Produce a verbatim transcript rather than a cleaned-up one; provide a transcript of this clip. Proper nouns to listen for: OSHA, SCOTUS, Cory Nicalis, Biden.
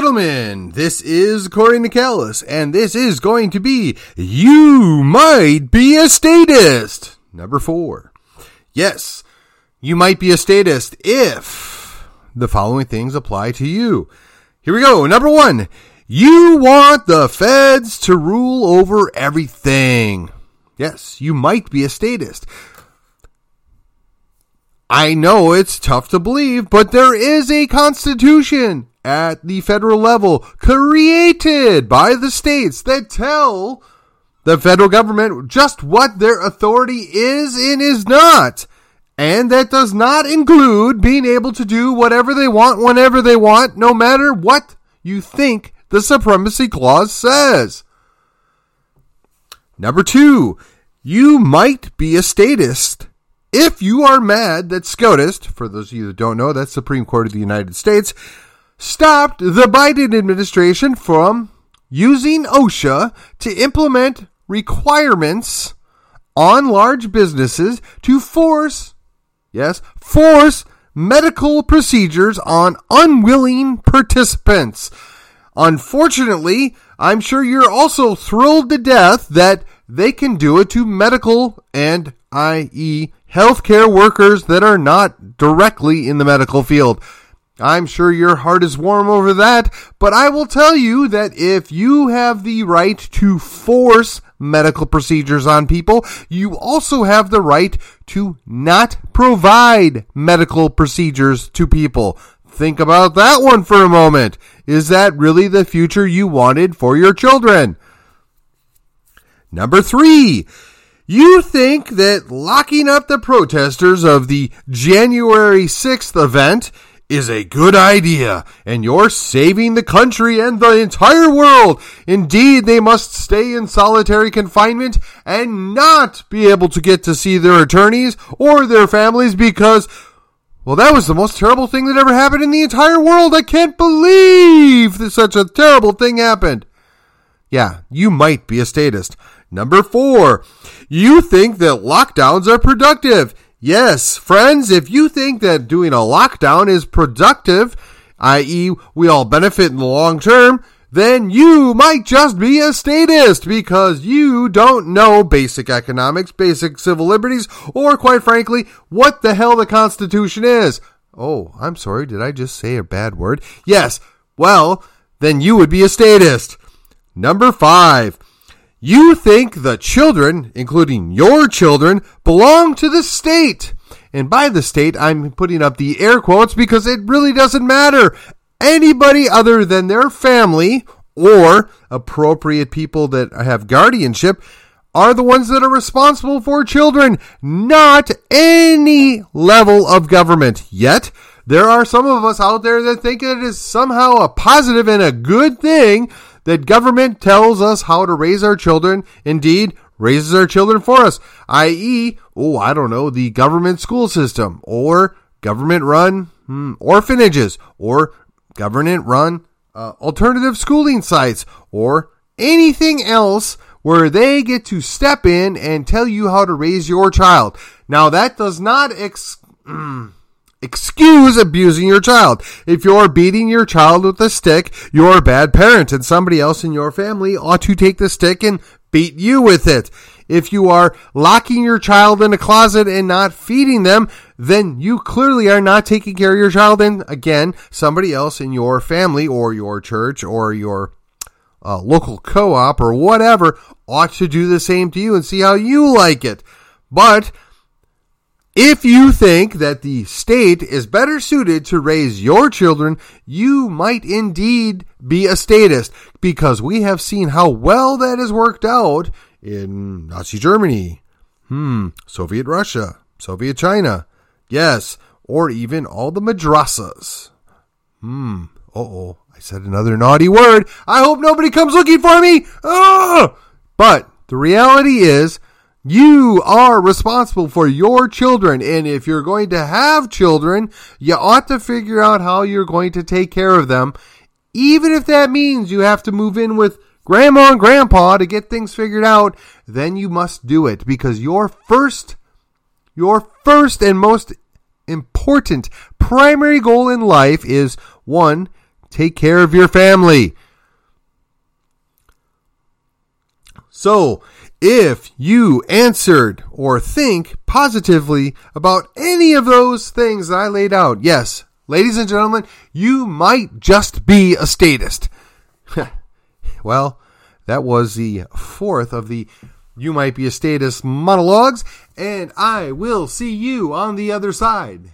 gentlemen, this is Cory Nicalis, and this is going to be You Might Be a Statist, number four. Yes, you might be a statist if the following things apply to you. Here we go. Number one, you want the feds to rule over everything. Yes, you might be a statist. I know it's tough to believe, but there is a constitution at the federal level created by the states that tell the federal government just what their authority is and is not. And that does not include being able to do whatever they want, whenever they want, no matter what you think the Supremacy Clause says. Number two, you might be a statist if you are mad that SCOTUS, for those of you that don't know, that's Supreme Court of the United States, stopped the Biden administration from using OSHA to implement requirements on large businesses to force, yes, force medical procedures on unwilling participants. Unfortunately, I'm sure you're also thrilled to death that they can do it to medical and that is healthcare workers that are not directly in the medical field. I'm sure your heart is warm over that, but I will tell you that if you have the right to force medical procedures on people, you also have the right to not provide medical procedures to people. Think about that one for a moment. Is that really the future you wanted for your children? Number three, you think that locking up the protesters of the January sixth event is a good idea, and you're saving the country and the entire world. Indeed, they must stay in solitary confinement and not be able to get to see their attorneys or their families because, well, that was the most terrible thing that ever happened in the entire world. I can't believe that such a terrible thing happened. Yeah, you might be a statist. Number four, you think that lockdowns are productive. Yes, friends, if you think that doing a lockdown is productive, that is we all benefit in the long term, then you might just be a statist because you don't know basic economics, basic civil liberties, or quite frankly, what the hell the Constitution is. Oh, I'm sorry, did I just say a bad word? Yes, well, then you would be a statist. Number five, you think the children, including your children, belong to the state. And by the state, I'm putting up the air quotes because it really doesn't matter. Anybody other than their family or appropriate people that have guardianship are the ones that are responsible for children, not any level of government. Yet, there are some of us out there that think it is somehow a positive and a good thing that government tells us how to raise our children, indeed, raises our children for us, that is, oh, I don't know, the government school system, or government-run hmm, orphanages, or government-run uh, alternative schooling sites, or anything else where they get to step in and tell you how to raise your child. Now, that does not ex- mm. excuse abusing your child. If you're beating your child with a stick, you're a bad parent, and somebody else in your family ought to take the stick and beat you with it. If you are locking your child in a closet and not feeding them, then you clearly are not taking care of your child. And again, somebody else in your family or your church or your uh, local co-op or whatever ought to do the same to you and see how you like it. But if you think that the state is better suited to raise your children, you might indeed be a statist because we have seen how well that has worked out in Nazi Germany, hmm, Soviet Russia, Soviet China, yes, or even all the madrasas. Hmm, uh-oh, I said another naughty word. I hope nobody comes looking for me. Ah! But the reality is, you are responsible for your children, and if you're going to have children, you ought to figure out how you're going to take care of them, even if that means you have to move in with grandma and grandpa to get things figured out, then you must do it, because your first, your first and most important primary goal in life is, one, Take care of your family. So, if you answered or think positively about any of those things that I laid out, yes, ladies and gentlemen, you might just be a statist. Well, that was the fourth of the You Might Be a Statist monologues, and I will see you on the other side.